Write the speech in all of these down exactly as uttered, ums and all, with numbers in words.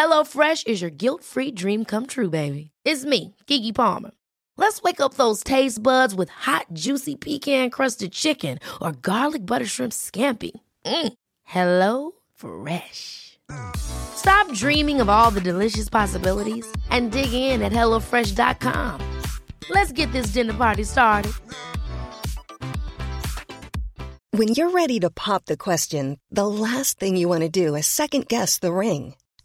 HelloFresh is your guilt-free dream come true, baby. It's me, Keke Palmer. Let's wake up those taste buds with hot, juicy pecan-crusted chicken or garlic butter shrimp scampi. Mm. Hello Fresh. Stop dreaming of all the delicious possibilities and dig in at HelloFresh dot com. Let's get this dinner party started. When you're ready to pop the question, the last thing you want to do is second-guess the ring.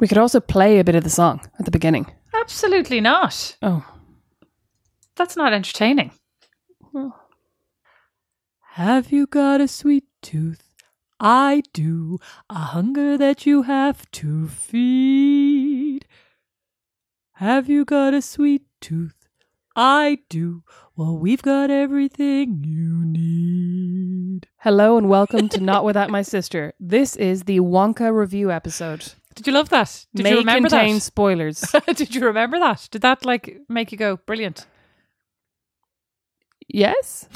We could also play a bit of the song at the beginning. Absolutely not. Oh. That's not entertaining. Oh. Have you got a sweet tooth? I do. A hunger that you have to feed. Have you got a sweet tooth? I do. Well, we've got everything you need. Hello and welcome to Not Without My Sister. This is the Wonka review episode. Did you love that? Did May you remember that? May contain spoilers. Did you remember that? Did that like make you go, brilliant? Yes.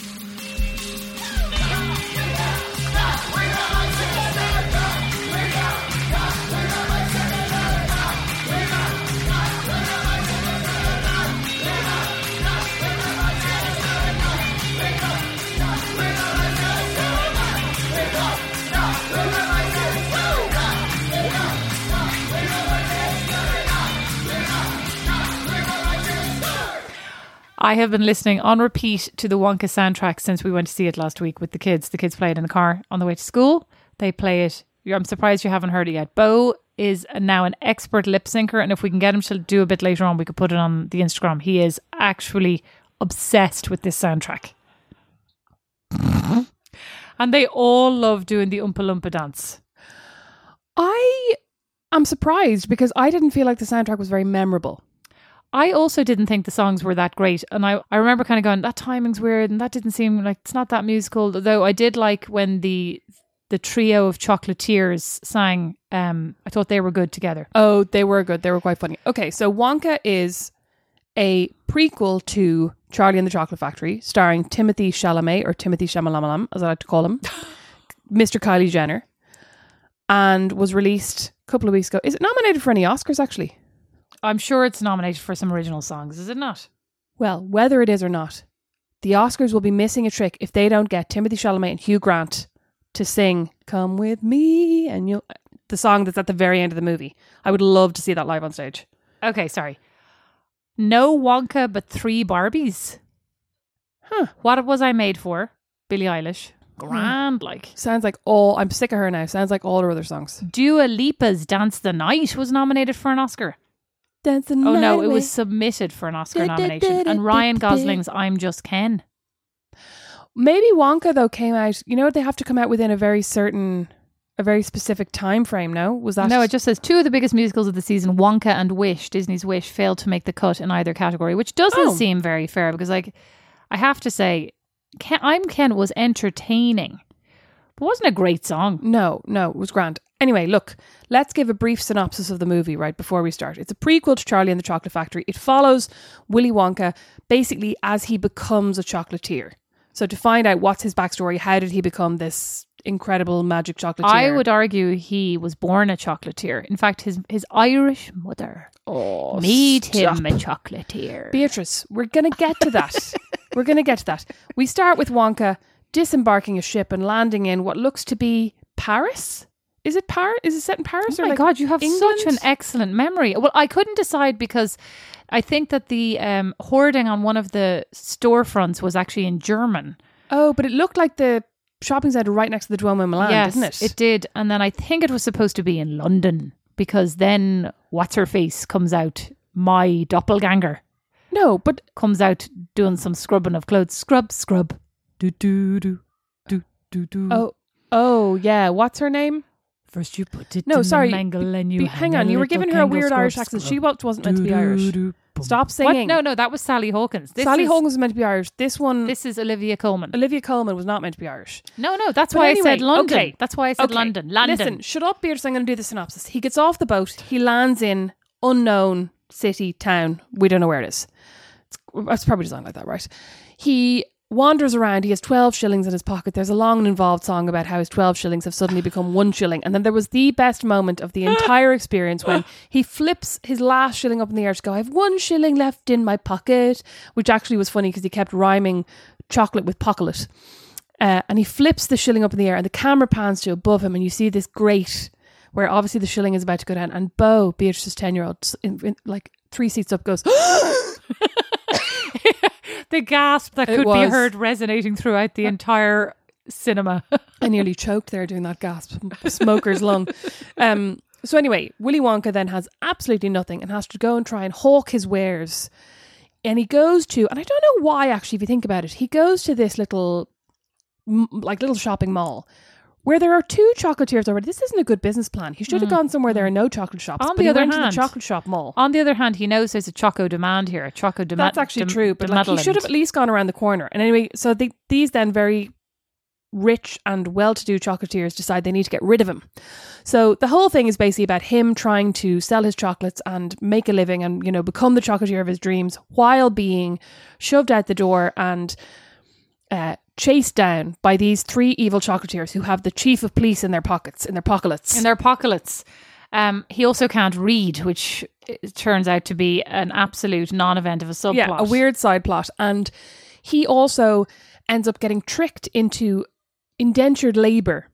I have been listening on repeat to the Wonka soundtrack since we went to see it last week with the kids. The kids play it in the car on the way to school. They play it. I'm surprised you haven't heard it yet. Bo is now an expert lip syncer, and if we can get him to do a bit later on, we could put it on the Instagram. He is actually obsessed with this soundtrack. And they all love doing the Oompa Loompa dance. I am surprised because I didn't feel like the soundtrack was very memorable. I also didn't think the songs were that great. And I, I remember kind of going, that timing's weird. And that didn't seem like, it's not that musical. Though I did like when the the trio of chocolatiers sang. Um, I thought they were good together. Oh, they were good. They were quite funny. Okay, so Wonka is a prequel to Charlie and the Chocolate Factory, starring Timothée Chalamet, or Timothée Chamalamalam, as I like to call him, Mister Kylie Jenner, and was released a couple of weeks ago. Is it nominated for any Oscars, actually? I'm sure it's nominated for some original songs, is it not? Well, whether it is or not, the Oscars will be missing a trick if they don't get Timothée Chalamet and Hugh Grant to sing "Come With Me" and you'll the song that's at the very end of the movie. I would love to see that live on stage. Okay, sorry. No Wonka, but three Barbies. Huh. What Was I Made For? Billie Eilish. Grand, like. Sounds like all... I'm sick of her now. Sounds like all her other songs. Dua Lipa's Dance the Night was nominated for an Oscar. Dance the night oh no, it was submitted for an Oscar nomination. And Ryan Gosling's I'm Just Ken. Maybe Wonka though came out, you know, they have to come out within a very certain, a very specific time frame, no? Was that? No, it just says two of the biggest musicals of the season, Wonka and Wish, Disney's Wish, failed to make the cut in either category, which doesn't oh. seem very fair because like, I have to say, Ken, I'm Ken was entertaining, but wasn't a great song. No, no, it was grand. Anyway, look, let's give a brief synopsis of the movie right before we start. It's a prequel to Charlie and the Chocolate Factory. It follows Willy Wonka basically as he becomes a chocolatier. So to find out what's his backstory, how did he become this incredible magic chocolatier? I would argue he was born a chocolatier. In fact, his his Irish mother oh, made stop. him a chocolatier. Beatrice, we're going to get to that. We're going to get to that. We start with Wonka disembarking a ship and landing in what looks to be Paris. Is it Paris? Is it set in Paris? Oh or my like God, you have England? Such an excellent memory. Well, I couldn't decide because I think that the um, hoarding on one of the storefronts was actually in German. Oh, but it looked like the shopping centre right next to the Duomo in Milan, yes, didn't it? It did. And then I think it was supposed to be in London because then What's-Her-Face comes out, my doppelganger. No, but... Comes out doing some scrubbing of clothes. Scrub, scrub. Do-do-do. Do-do-do. Oh, oh, yeah. What's her name? First you put it no, in sorry. The mangle and you... Be, hang on, you were giving her a weird Irish scrub, accent. Scrub. She wasn't meant to be Irish. Stop singing. What? No, no, that was Sally Hawkins. This Sally is, Hawkins was meant to be Irish. This one... This is Olivia Colman. Olivia Colman was not meant to be Irish. No, no, that's but why anyway, I said London. Okay. That's why I said okay. London. London. Listen, shut up, Beatrice, I'm going to do the synopsis. He gets off the boat. He lands in unknown city, town. We don't know where it is. It's, it's probably designed like that, right? He... wanders around. He has twelve shillings in his pocket. There's a long and involved song about how his twelve shillings have suddenly become one shilling. And then there was the best moment of the entire experience when he flips his last shilling up in the air to go, I have one shilling left in my pocket, which actually was funny because he kept rhyming chocolate with pocolate. Uh, and he flips the shilling up in the air and the camera pans to above him and you see this grate where obviously the shilling is about to go down. And Beau, Beatrice's ten-year-old, in, in, like three seats up, goes... The gasp that could be heard resonating throughout the entire cinema. I nearly choked there doing that gasp. Smoker's lung. Um, so anyway, Willy Wonka then has absolutely nothing and has to go and try and hawk his wares. And he goes to, and I don't know why actually if you think about it, he goes to this little, like little shopping mall where there are two chocolatiers already. This isn't a good business plan. He should have mm. gone somewhere there are no chocolate shops. On but the other hand, the chocolate shop mall. On the other hand, he knows there's a choco demand here. A choco demand. That's actually de- true. But like, he should have at least gone around the corner. And anyway, so they, these then very rich and well-to-do chocolatiers decide they need to get rid of him. So the whole thing is basically about him trying to sell his chocolates and make a living and you know become the chocolatier of his dreams while being shoved out the door and. Uh, chased down by these three evil chocolatiers who have the chief of police in their pockets, in their pockets. In their pockets. Um, he also can't read, which turns out to be an absolute non-event of a subplot. Yeah, a weird side plot. And he also ends up getting tricked into indentured labour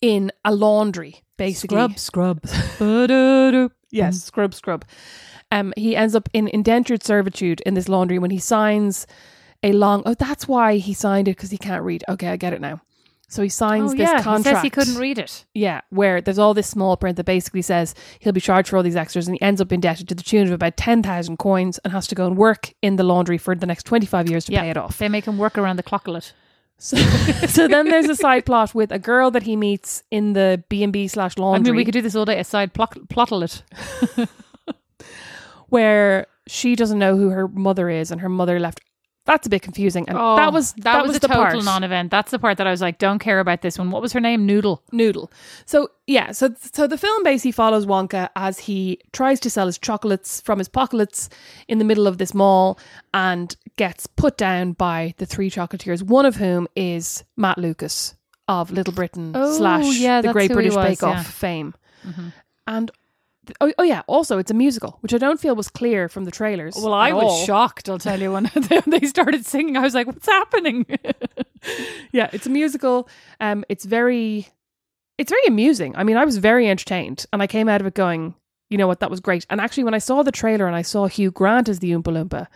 in a laundry, basically. Scrub, scrub. Yes, scrub, scrub. Um, he ends up in indentured servitude in this laundry when he signs... A long, oh, that's why he signed it because he can't read. Okay, I get it now. So he signs oh, this yeah. contract. He says he couldn't read it. Yeah, where there's all this small print that basically says he'll be charged for all these extras and he ends up indebted to the tune of about ten thousand coins and has to go and work in the laundry for the next twenty-five years to yeah, pay it off. They make him work around the clock a lot. So, so then there's a side plot with a girl that he meets in the B and B slash laundry. I mean, we could do this all day, a side plot, plotlet. Where she doesn't know who her mother is and her mother left. That's a bit confusing. And oh, that was that, that was, was a the total part. non-event. That's the part that I was like, don't care about this one. What was her name? Noodle. Noodle. So yeah, so so the film basically follows Wonka as he tries to sell his chocolates from his pockets in the middle of this mall and gets put down by the three chocolatiers, one of whom is Matt Lucas of Little Britain oh, slash yeah, the Great British was, Bake Off yeah. fame. Mm-hmm. And Oh, oh yeah, also it's a musical, which I don't feel was clear from the trailers. Well, I was all. shocked, I'll tell you, when they started singing. I was like, what's happening? Yeah, it's a musical. Um, it's very, it's very amusing. I mean, I was very entertained and I came out of it going, you know what, that was great. And actually when I saw the trailer and I saw Hugh Grant as the Oompa Loompa,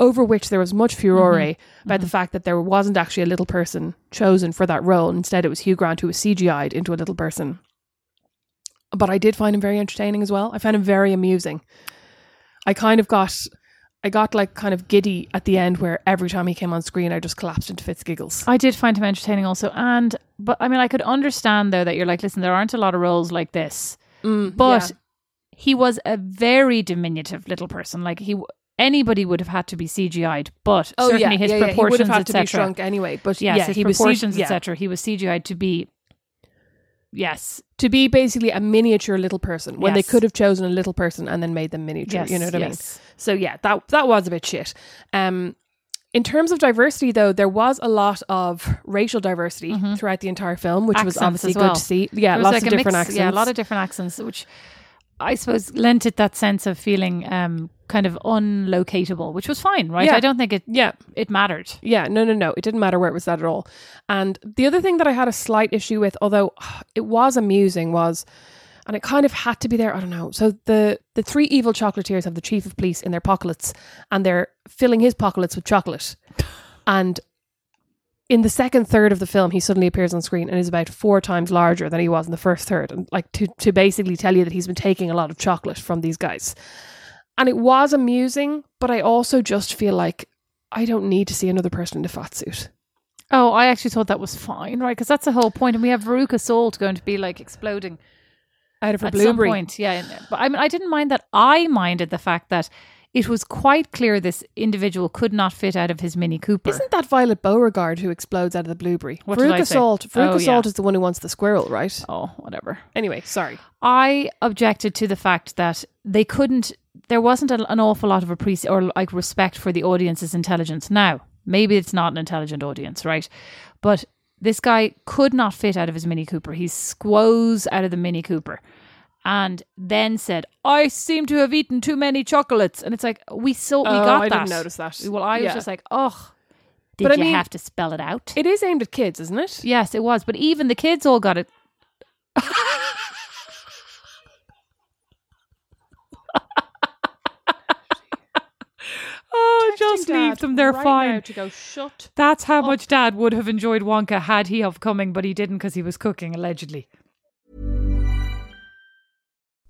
over which there was much furore mm-hmm. about mm-hmm. the fact that there wasn't actually a little person chosen for that role. Instead, it was Hugh Grant who was C G I'd into a little person. But I did find him very entertaining as well. I found him very amusing. I kind of got, I got like kind of giddy at the end where every time he came on screen, I just collapsed into fits giggles. I did find him entertaining also. And, but I mean, I could understand though that you're like, listen, there aren't a lot of roles like this. Mm, but yeah. He was a very diminutive little person. Like he, anybody would have had to be C G I'd, but oh, certainly yeah, his yeah, proportions, et cetera. Yeah. He would have had to be shrunk anyway. But yes, yeah, his he proportions, was C G- et cetera. Yeah. He was C G I'd to be... Yes. To be basically a miniature little person when yes. they could have chosen a little person and then made them miniature. Yes, you know what yes. I mean? So yeah, that that was a bit shit. Um, in terms of diversity though, there was a lot of racial diversity mm-hmm. throughout the entire film, which accents was obviously well. good to see. Yeah, lots like of different mix, accents. Yeah, a lot of different accents, which I suppose, lent it that sense of feeling um, kind of unlocatable, which was fine, right? Yeah. I don't think it yeah. it mattered. Yeah, no, no, no. It didn't matter where it was at at all. And the other thing that I had a slight issue with, although it was amusing, was, and it kind of had to be there, I don't know. So the, the three evil chocolatiers have the chief of police in their pockets, and they're filling his pockets with chocolate. And in the second third of the film, he suddenly appears on screen and is about four times larger than he was in the first third. And like to, to basically tell you that he's been taking a lot of chocolate from these guys. And it was amusing, but I also just feel like I don't need to see another person in a fat suit. Oh, I actually thought that was fine, right? Because that's the whole point. And we have Veruca Salt going to be like exploding out of her blueberry. Some point, yeah. But I mean, I didn't mind that. I minded the fact that it was quite clear this individual could not fit out of his Mini Cooper. Isn't that Violet Beauregard who explodes out of the blueberry? What did I say? Veruca oh, Salt yeah. is the one who wants the squirrel, right? Oh, whatever. Anyway, sorry. I objected to the fact that they couldn't, there wasn't a, an awful lot of appreciation or like respect for the audience's intelligence. Now, maybe it's not an intelligent audience, right? But this guy could not fit out of his Mini Cooper. He squoze out of the Mini Cooper. And then said, I seem to have eaten too many chocolates. And it's like, we saw, we oh, got I that. I didn't notice that. Well, I yeah. was just like, oh, did but you I mean, have to spell it out? It is aimed at kids, isn't it? Yes, it was. But even the kids all got it. Oh, just leave them. They're right fine. To go, shut That's how up. Much Dad would have enjoyed Wonka had he have coming, but he didn't because he was cooking, allegedly.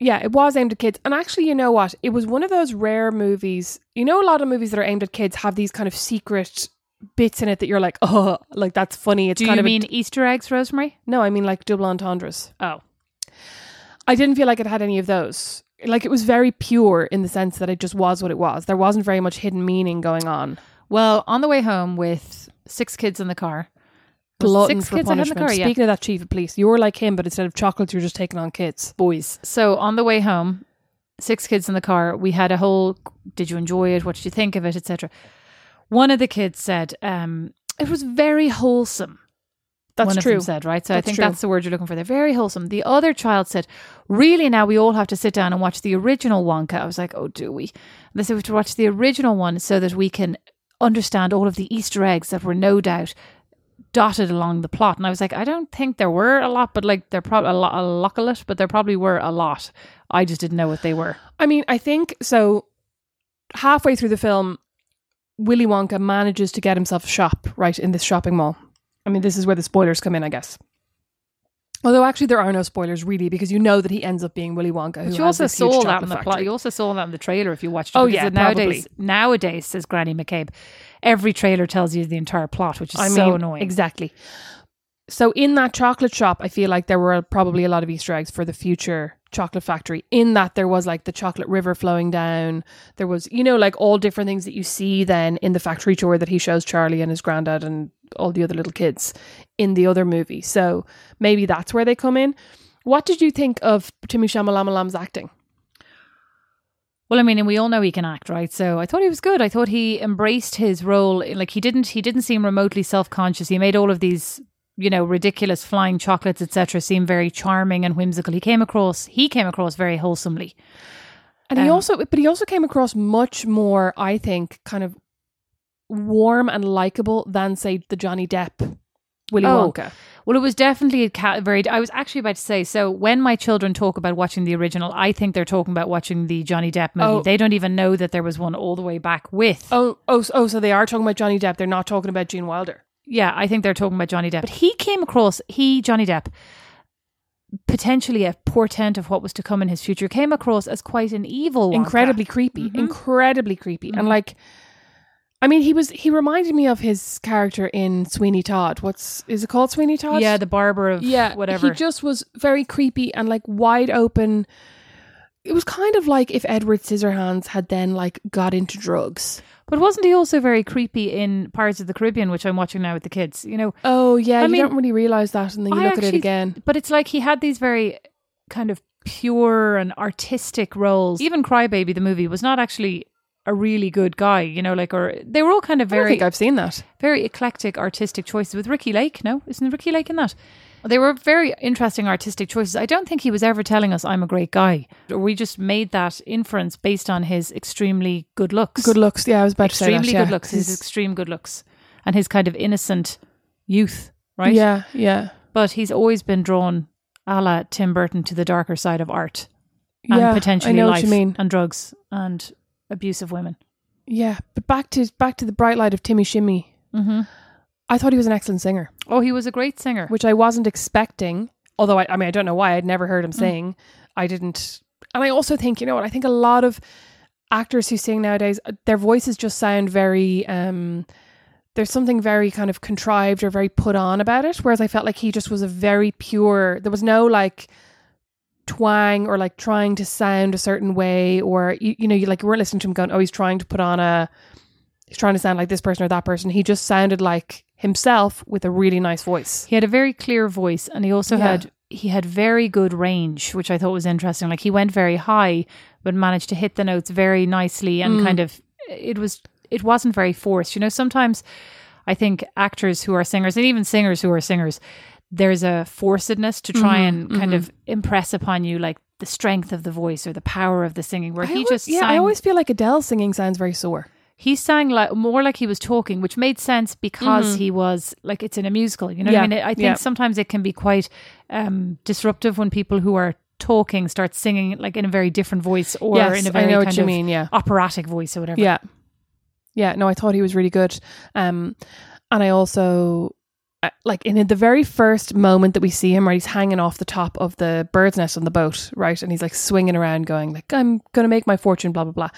Yeah, it was aimed at kids. And actually, you know what? It was one of those rare movies. You know, a lot of movies that are aimed at kids have these kind of secret bits in it that you're like, oh, like that's funny. It's Do kind you of mean d- Easter eggs, Rosemary? No, I mean like double entendres. Oh. I didn't feel like it had any of those. Like it was very pure in the sense that it just was what it was. There wasn't very much hidden meaning going on. Well, on the way home with six kids in the car. Glutton for kids punishment. Car, yeah. Speaking of that chief of police, you're like him, but instead of chocolates, you're just taking on kids. Boys. So on the way home, six kids in the car, we had a whole, did you enjoy it? What did you think of it? Etc. One of the kids said, um, it was very wholesome. That's One true. One of them said, right? So that's I think true. That's the word you're looking for there. Very wholesome. The other child said, really now we all have to sit down and watch the original Wonka. I was like, oh, do we? And they said we have to watch the original one so that we can understand all of the Easter eggs that were no doubt dotted along the plot. And I was like, I don't think there were a lot, but like there probably a lot, a lot, but there probably were a lot. I just didn't know what they were. I mean, I think so. Halfway through the film, Willy Wonka manages to get himself a shop, right, in this shopping mall. I mean, this is where the spoilers come in, I guess. Although actually there are no spoilers really, because you know that he ends up being Willy Wonka. Who you also has saw that in the plot. You also saw that in the trailer if you watched it. Oh yeah, nowadays, probably. Nowadays, says Granny McCabe, every trailer tells you the entire plot, which is I so mean, annoying. Exactly. So in that chocolate shop, I feel like there were probably a lot of Easter eggs for the future chocolate factory, in that there was like the chocolate river flowing down. There was, you know, like all different things that you see then in the factory tour that he shows Charlie and his granddad and all the other little kids in the other movie. So maybe that's where they come in. What did you think of Timothée Chamalamalam's acting? Well, I mean, and we all know he can act, right? So I thought he was good. I thought he embraced his role. Like he didn't, he didn't seem remotely self-conscious. He made all of these, you know, ridiculous flying chocolates, et cetera, seem very charming and whimsical. He came across, he came across very wholesomely. And um, he also, but he also came across much more, I think, kind of warm and likable than, say, the Johnny Depp Willy oh, Wonka. Well, it was definitely a ca- very, I was actually about to say, so when my children talk about watching the original, I think they're talking about watching the Johnny Depp movie. Oh. They don't even know that there was one all the way back with. Oh, oh, oh, so they are talking about Johnny Depp. They're not talking about Gene Wilder. Yeah, I think they're talking about Johnny Depp. But he came across, he, Johnny Depp, potentially a portent of what was to come in his future, came across as quite an evil Wonka. Incredibly creepy. Mm-hmm. Incredibly creepy. Mm-hmm. And like, I mean, he was, he reminded me of his character in Sweeney Todd. What's, is it called Sweeney Todd? Yeah, the barber of yeah, whatever. He just was very creepy and like wide open. It was kind of like if Edward Scissorhands had then like got into drugs. But wasn't he also very creepy in Pirates of the Caribbean, which I'm watching now with the kids, you know? Oh, yeah. I you mean, don't really realise that, and then you I look actually, at it again. But it's like he had these very kind of pure and artistic roles. Even Cry Baby, the movie, was not actually a really good guy, you know, like, or they were all kind of very... I don't think I've seen that. Very eclectic artistic choices with Ricky Lake, no? Isn't Ricky Lake in that? They were very interesting artistic choices. I don't think he was ever telling us, I'm a great guy. We just made that inference based on his extremely good looks. Good looks, yeah, I was about extremely to say that. Extremely yeah. good looks, his extreme good looks. And his kind of innocent youth, right? Yeah, yeah. But he's always been drawn, a la Tim Burton, to the darker side of art. And yeah, potentially I know life what you mean. And drugs and abuse of women. Yeah, but back to back to the bright light of Timmy Shimmy. Mm-hmm. I thought he was an excellent singer. Oh, he was a great singer. Which I wasn't expecting. Although, I, I mean, I don't know why. I'd never heard him sing. Mm. I didn't. And I also think, you know what? I think a lot of actors who sing nowadays, their voices just sound very, um, there's something very kind of contrived or very put on about it. Whereas I felt like he just was a very pure, there was no like twang or like trying to sound a certain way. Or, you, you know, you like you weren't listening to him going, oh, he's trying to put on a, he's trying to sound like this person or that person. He just sounded like himself with a really nice voice. He had a very clear voice, and he also yeah. had he had very good range, which I thought was interesting. Like he went very high but managed to hit the notes very nicely, and mm. kind of it was it wasn't very forced. You know, sometimes I think actors who are singers, and even singers who are singers, there's a forcedness to try mm-hmm, and kind mm-hmm. of impress upon you like the strength of the voice or the power of the singing, where I he always, just yeah sang, I always feel like Adele singing sounds very sore. He sang like more like he was talking, which made sense because mm-hmm. he was like, it's in a musical, you know yeah. what I mean? I think yeah. sometimes it can be quite um, disruptive when people who are talking start singing like in a very different voice, or yes, in a very kind of mean, yeah. operatic voice or whatever. Yeah. Yeah. No, I thought he was really good. Um, and I also uh, like in the very first moment that we see him, right, he's hanging off the top of the bird's nest on the boat. Right. And he's like swinging around going like, I'm going to make my fortune, blah, blah, blah.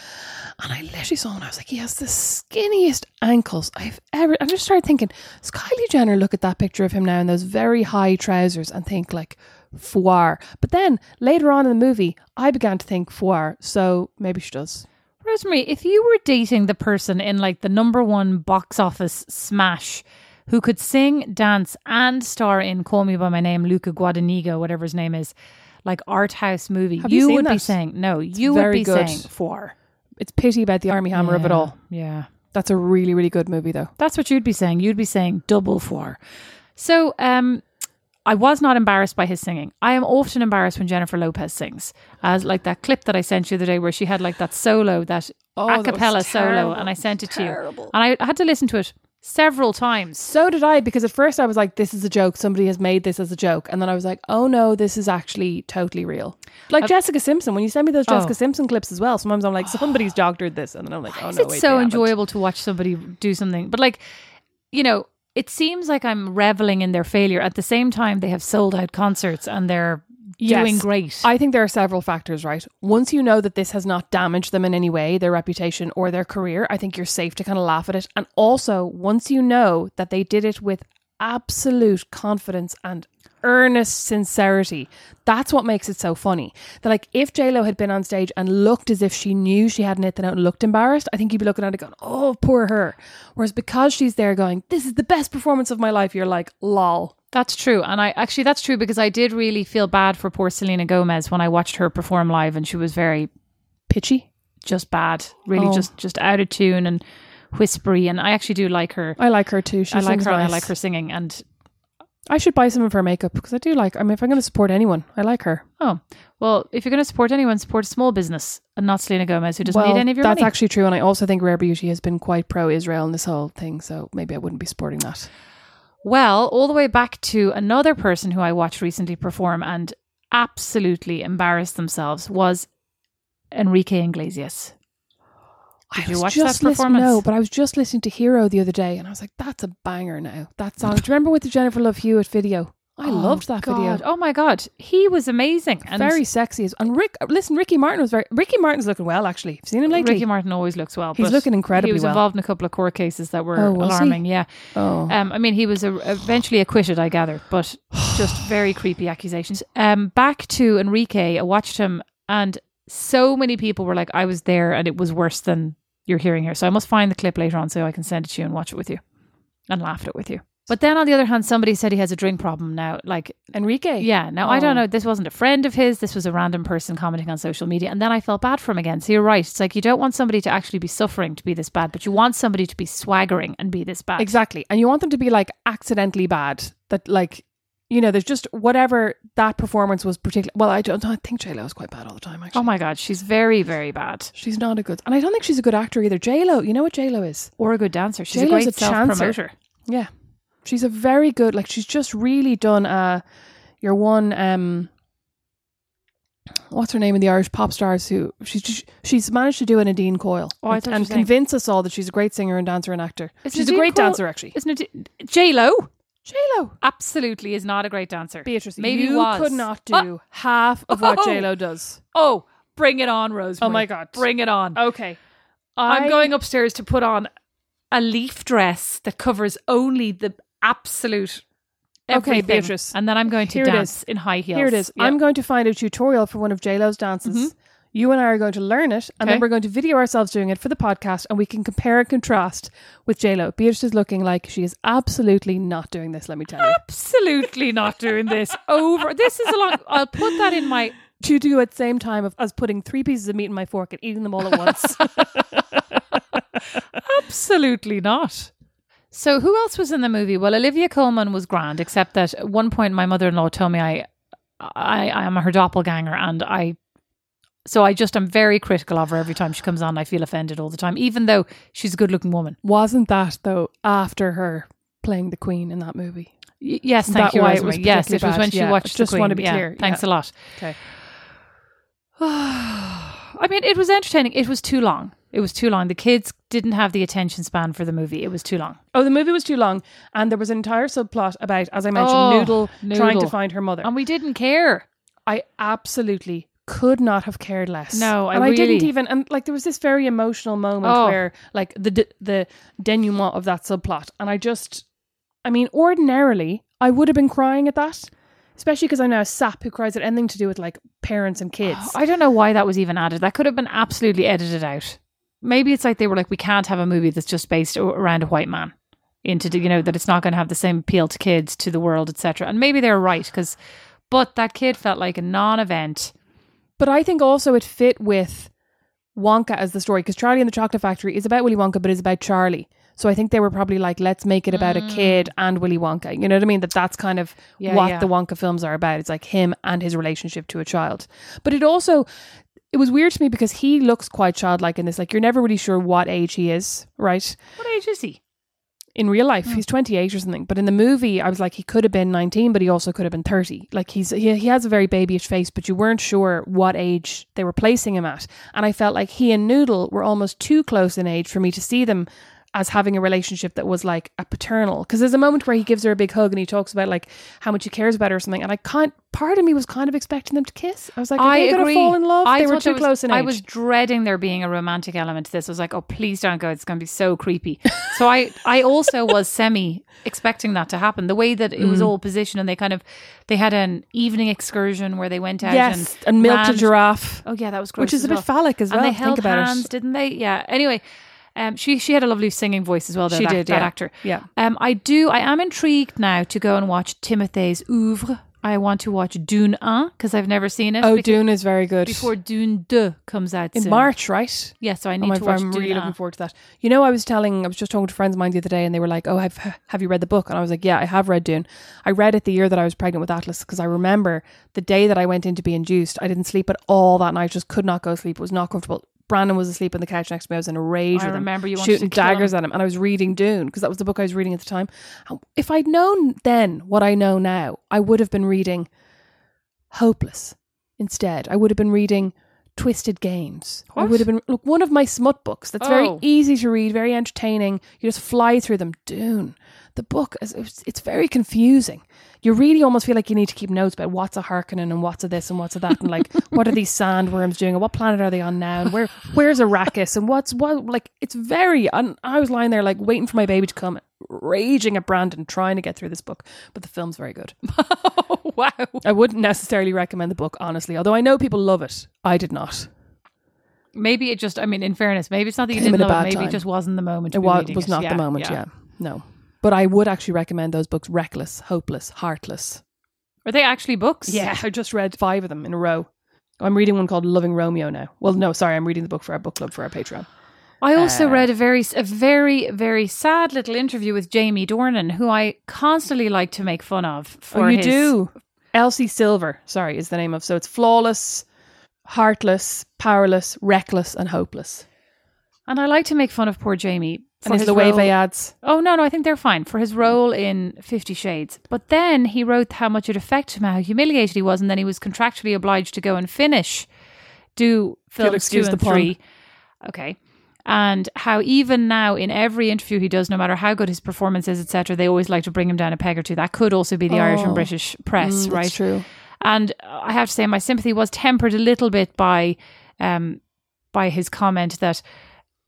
And I literally saw him. I was like, he has the skinniest ankles I've ever. I just started thinking, does Kylie Jenner look at that picture of him now in those very high trousers and think like, foire? But then later on in the movie, I began to think foire. So maybe she does. Rosemary, if you were dating the person in like the number one box office smash, who could sing, dance, and star in Call Me by My Name, Luca Guadagnino, whatever his name is, like art house movie, Have you, you would that? be saying no. It's you would be good. saying foire. It's pity about the army hammer yeah, of it all. Yeah. That's a really, really good movie though. That's what you'd be saying. You'd be saying double four. So um, I was not embarrassed by his singing. I am often embarrassed when Jennifer Lopez sings, as like that clip that I sent you the other day where she had like that solo, that oh, a cappella solo, and I sent it terrible. to you. And I, I had to listen to it several times. So did I, because at first I was like, this is a joke. Somebody has made this as a joke. And then I was like, oh no, this is actually totally real. Like I've, Jessica Simpson, when you send me those Jessica oh. Simpson clips as well, sometimes I'm like, somebody's doctored this. And then I'm like, Why oh is no, it's wait, so enjoyable to watch somebody do something. But like, you know, it seems like I'm reveling in their failure. At the same time, they have sold out concerts and they're yes. doing great. I think there are several factors, right? Once you know that this has not damaged them in any way, their reputation or their career, I think you're safe to kind of laugh at it. And also, once you know that they did it with absolute confidence and earnest sincerity, that's what makes it so funny. That like if J-Lo had been on stage and looked as if she knew she hadn't hit the note and looked embarrassed, I think you'd be looking at it going, oh, poor her. Whereas because she's there going, this is the best performance of my life, you're like, lol. That's true. And I actually, that's true, because I did really feel bad for poor Selena Gomez when I watched her perform live, and she was very pitchy, just bad, really oh. just just out of tune and whispery. And I actually do like her. I like her too. She I like her. Nice. I like her singing, and I should buy some of her makeup because I do like. I mean, if I'm going to support anyone, I like her. Oh well, if you're going to support anyone, support a small business and not Selena Gomez, who doesn't well, need any of your that's money. That's actually true, and I also think Rare Beauty has been quite pro-Israel in this whole thing, so maybe I wouldn't be supporting that. Well, all the way back to another person who I watched recently perform and absolutely embarrassed themselves was Enrique Iglesias. Did I you watch that performance? No, but I was just listening to Hero the other day and I was like, that's a banger now, that song. Do you remember with the Jennifer Love Hewitt video? I oh loved that God. video. Oh my God. He was amazing. And very sexy. And Rick, listen, Ricky Martin was very... Ricky Martin's looking well, actually. I've seen him lately. Ricky Martin always looks well. He's looking incredibly well. He was involved well. in a couple of court cases that were oh, alarming. He? Yeah. Oh. Um, I mean, he was a, eventually acquitted, I gather, but just very creepy accusations. Um, back to Enrique. I watched him and so many people were like, I was there and it was worse than you're hearing here. So I must find the clip later on so I can send it to you and watch it with you and laugh at it with you. But then on the other hand, somebody said he has a drink problem now. Like Enrique. Yeah. Now, oh. I don't know. This wasn't a friend of his. This was a random person commenting on social media. And then I felt bad for him again. So you're right. It's like you don't want somebody to actually be suffering to be this bad, but you want somebody to be swaggering and be this bad. Exactly. And you want them to be like accidentally bad. That like, you know, there's just whatever that performance was particular. Well, I don't I think J-Lo is quite bad all the time, actually. Oh my God. She's very, very bad. She's not a good... And I don't think she's a good actor either. J-Lo, you know what J-Lo is? Or a good dancer. She's J-Lo's a great self-promoter. Yeah. She's a very good, like she's just really done uh, your one, um, what's her name in the Irish pop stars who, she's just, she's managed to do a Nadine Coyle oh, and, and convince us all that she's a great singer and dancer and actor. Is she's Nadine a great Coyle, dancer actually. Is Nadine, J-Lo? J-Lo. Absolutely is not a great dancer. Beatrice, Maybe you was. could not do oh. half of what oh. J-Lo does. Oh, bring it on, Rosemary. Oh my God. Bring it on. Okay. I'm I, going upstairs to put on a leaf dress that covers only the absolute everything. Okay, Beatrice. And then I'm going to Here dance in high heels. Here it is. Yep. I'm going to find a tutorial for one of J-Lo's dances. Mm-hmm. You and I are going to learn it, and okay. then we're going to video ourselves doing it for the podcast, and we can compare and contrast with J-Lo. Beatrice is looking like she is absolutely not doing this, let me tell you. Absolutely not doing this. Over. This is a long... I'll put that in my... To do at the same time of, as putting three pieces of meat in my fork and eating them all at once. Absolutely not. So who else was in the movie? Well, Olivia Colman was grand, except that at one point my mother-in-law told me I I, I am her doppelganger, and I so I just am very critical of her every time she comes on. I feel offended all the time, even though she's a good-looking woman. Wasn't that, though, after her playing the Queen in that movie? Y- yes, thank that you, why it was Yes, it was when she yeah, watched just the Queen. want to be yeah, clear. Thanks yeah. a lot. Okay. I mean, it was entertaining. It was too long. It was too long. The kids didn't have the attention span for the movie. It was too long. Oh, the movie was too long. And there was an entire subplot about, as I mentioned, oh, Noodle, Noodle trying to find her mother. And we didn't care. I absolutely could not have cared less. No, I And really... I didn't even... And like there was this very emotional moment oh. where like the de- the denouement of that subplot. And I just... I mean, ordinarily, I would have been crying at that. Especially because I know a sap who cries at anything to do with like parents and kids. Oh, I don't know why that was even added. That could have been absolutely edited out. Maybe it's like they were like, we can't have a movie that's just based around a white man, into, you know, that it's not going to have the same appeal to kids, to the world, et cetera. And maybe they're right, because, but that kid felt like a non-event. But I think also it fit with Wonka as the story, because Charlie and the Chocolate Factory is about Willy Wonka, but it's about Charlie. So I think they were probably like, let's make it about mm. a kid and Willy Wonka. You know what I mean? That that's kind of yeah, what yeah. the Wonka films are about. It's like him and his relationship to a child. But it also... It was weird to me because he looks quite childlike in this. Like, you're never really sure what age he is, right? What age is he? in real life. Mm. He's twenty-eight or something. But in the movie, I was like, he could have been nineteen, but he also could have been thirty. Like he's he, he has a very babyish face, but you weren't sure what age they were placing him at. And I felt like he and Noodle were almost too close in age for me to see them as having a relationship that was like a paternal. Because there's a moment where he gives her a big hug and he talks about like how much he cares about her or something. And I can't, part of me was kind of expecting them to kiss. I was like, are I they going to fall in love? I they were too was, close in age. I was dreading there being a romantic element to this. I was like, oh, please don't go. It's going to be so creepy. So I, I also was semi expecting that to happen. The way that it was mm. all positioned, and they kind of, they had an evening excursion where they went out yes, and, and milked ran. a giraffe. Oh yeah, that was gross. Which is a bit phallic as well. And they held Think about hands, it. didn't they? Yeah. Anyway. Um, she she had a lovely singing voice as well, though, she that, did, that yeah. actor. Yeah. Um, I do. I am intrigued now to go and watch Timothée's oeuvre. I want to watch Dune one because I've never seen it. Oh, Dune is very good. Before Dune two comes out in soon. March, right? Yeah, so I need oh, to watch I'm Dune really looking forward to that. You know, I was telling, I was just talking to friends of mine the other day, and they were like, "Oh, have have you read the book?" And I was like, "Yeah, I have read Dune. I read it the year that I was pregnant with Atlas because I remember the day that I went in to be induced. I didn't sleep at all that night. Just could not go to sleep. It was not comfortable." Brandon was asleep on the couch next to me. I was in a rage I with him, remember you shooting daggers him. at him, and I was reading Dune because that was the book I was reading at the time. If I'd known then what I know now, I would have been reading Hopeless instead. I would have been reading Twisted Games. What? I would have been look one of my smut books that's oh. very easy to read, very entertaining. You just fly through them. Dune, the book, is it's very confusing. You really almost feel like you need to keep notes about what's a Harkonnen and what's a this and what's a that, and like what are these sandworms doing and what planet are they on now and where where's Arrakis and what's what like it's very un- I was lying there like waiting for my baby to come, raging at Brandon, trying to get through this book, but the film's very good. Oh, wow. I wouldn't necessarily recommend the book, honestly, although I know people love it. I did not. Maybe it just, I mean, in fairness, maybe it's not that you Came didn't love it, maybe time. it just wasn't the moment. It was, was not it. the yeah, moment, yeah. yeah. No. But I would actually recommend those books. Reckless, Hopeless, Heartless. Are they actually books? Yeah, I just read five of them in a row. I'm reading one called Loving Romeo now. Well, no, sorry, I'm reading the book for our book club for our Patreon. I also uh, read a very, a very, very sad little interview with Jamie Dornan, who I constantly like to make fun of. For oh, you his... do? Elsie Silver, sorry, is the name of. So it's Flawless, Heartless, Powerless, Reckless and Hopeless. And I like to make fun of poor Jamie. For and his the role... Wave ads. Oh, no, no, I think they're fine. For his role in Fifty Shades. But then he wrote how much it affected him, how humiliated he was, and then he was contractually obliged to go and finish do films two and three. Pun. Okay. And how even now in every interview he does, no matter how good his performance is, et cetera, they always like to bring him down a peg or two. That could also be the oh, Irish and British press, mm, right? That's true. And I have to say, my sympathy was tempered a little bit by, um, by his comment that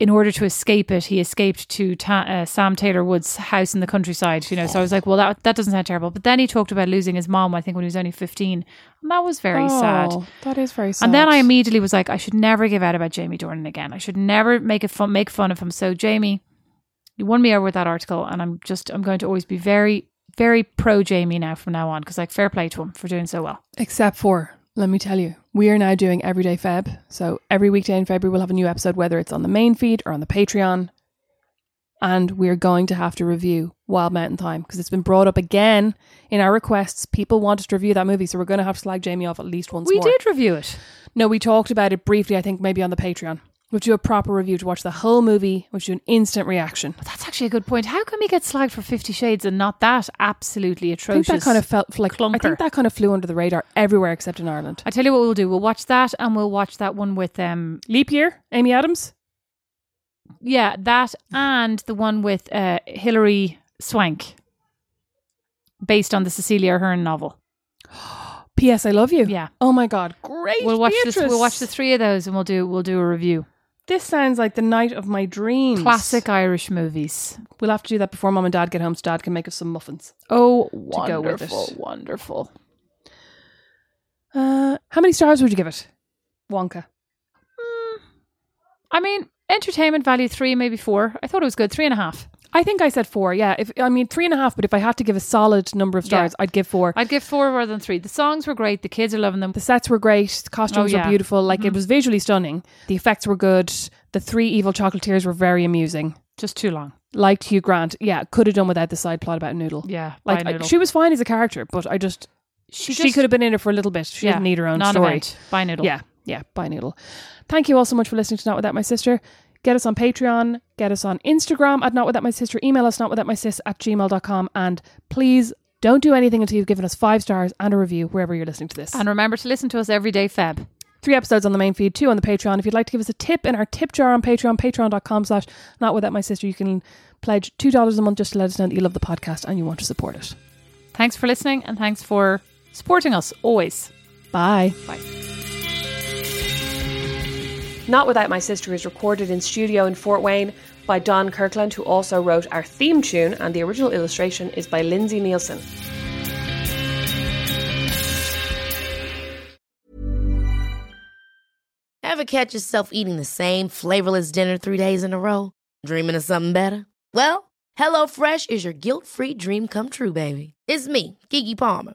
in order to escape it, he escaped to ta- uh, Sam Taylor Wood's house in the countryside. You know, so I was like, well, that that doesn't sound terrible. But then he talked about losing his mom, I think, when he was only fifteen, and that was very oh, sad. That is very sad. And then I immediately was like, I should never give out about Jamie Dornan again. I should never make a fun make fun of him. So Jamie, you won me over with that article, and I'm just I'm going to always be very, very pro Jamie now from now on, because like fair play to him for doing so well. Except for, let me tell you, we are now doing Everyday Feb. So every weekday in February we'll have a new episode, whether it's on the main feed or on the Patreon. And we're going to have to review Wild Mountain Thyme because it's been brought up again in our requests. People want us to review that movie, so we're going to have to slag Jamie off at least once we more. We did review it. No, we talked about it briefly, I think, maybe on the Patreon. We'll do a proper review to watch the whole movie. We'll do an instant reaction. Well, that's actually a good point. How can we get slagged for Fifty Shades and not that absolutely atrocious I think that kind of felt like clunker. I think that kind of flew under the radar everywhere except in Ireland. I tell you what we'll do. We'll watch that, and we'll watch that one with um, Leap Year, Amy Adams. Yeah, that and the one with uh, Hilary Swank, based on the Cecilia Ahern novel. P S. I Love You. Yeah. Oh my God. Great. We'll watch this, We'll watch the three of those, and we'll do we'll do a review. This sounds like the night of my dreams. Classic Irish movies. We'll have to do that before Mum and Dad get home so Dad can make us some muffins. Oh, wonderful, to go with it. wonderful. Uh, how many stars would you give it? Wonka. Mm, I mean, entertainment value three, maybe four. I thought it was good. Three and a half. I think I said four, yeah. If I mean, three and a half, but if I had to give a solid number of stars, yeah. I'd give four. I'd give four rather than three. The songs were great. The kids are loving them. The sets were great. The costumes oh, yeah. were beautiful. Like, mm-hmm. It was visually stunning. The effects were good. The three evil chocolatiers were very amusing. Just too long. Liked Hugh Grant. Yeah, could have done without the side plot about Noodle. Yeah, like Noodle. I, She was fine as a character, but I just... She, she just, could have been in it for a little bit. She yeah, didn't need her own story. Bye Noodle. Yeah, yeah, bye Noodle. Thank you all so much for listening to Not Without My Sister. Get us on Patreon. Get us on Instagram at Not Without My Sister. Email us notwithoutmysis at gmail dot com. And please don't do anything until you've given us five stars and a review wherever you're listening to this. And remember to listen to us every day, Feb. Three episodes on the main feed, two on the Patreon. If you'd like to give us a tip in our tip jar on Patreon, patreon.com slash Not Without My Sister, you can pledge two dollars a month just to let us know that you love the podcast and you want to support it. Thanks for listening and thanks for supporting us always. Bye. Bye. Not Without My Sister is recorded in studio in Fort Wayne by Don Kirkland, who also wrote our theme tune, and the original illustration is by Lindsay Nielsen. Ever catch yourself eating the same flavorless dinner three days in a row? Dreaming of something better? Well, HelloFresh is your guilt-free dream come true, baby. It's me, Keke Palmer.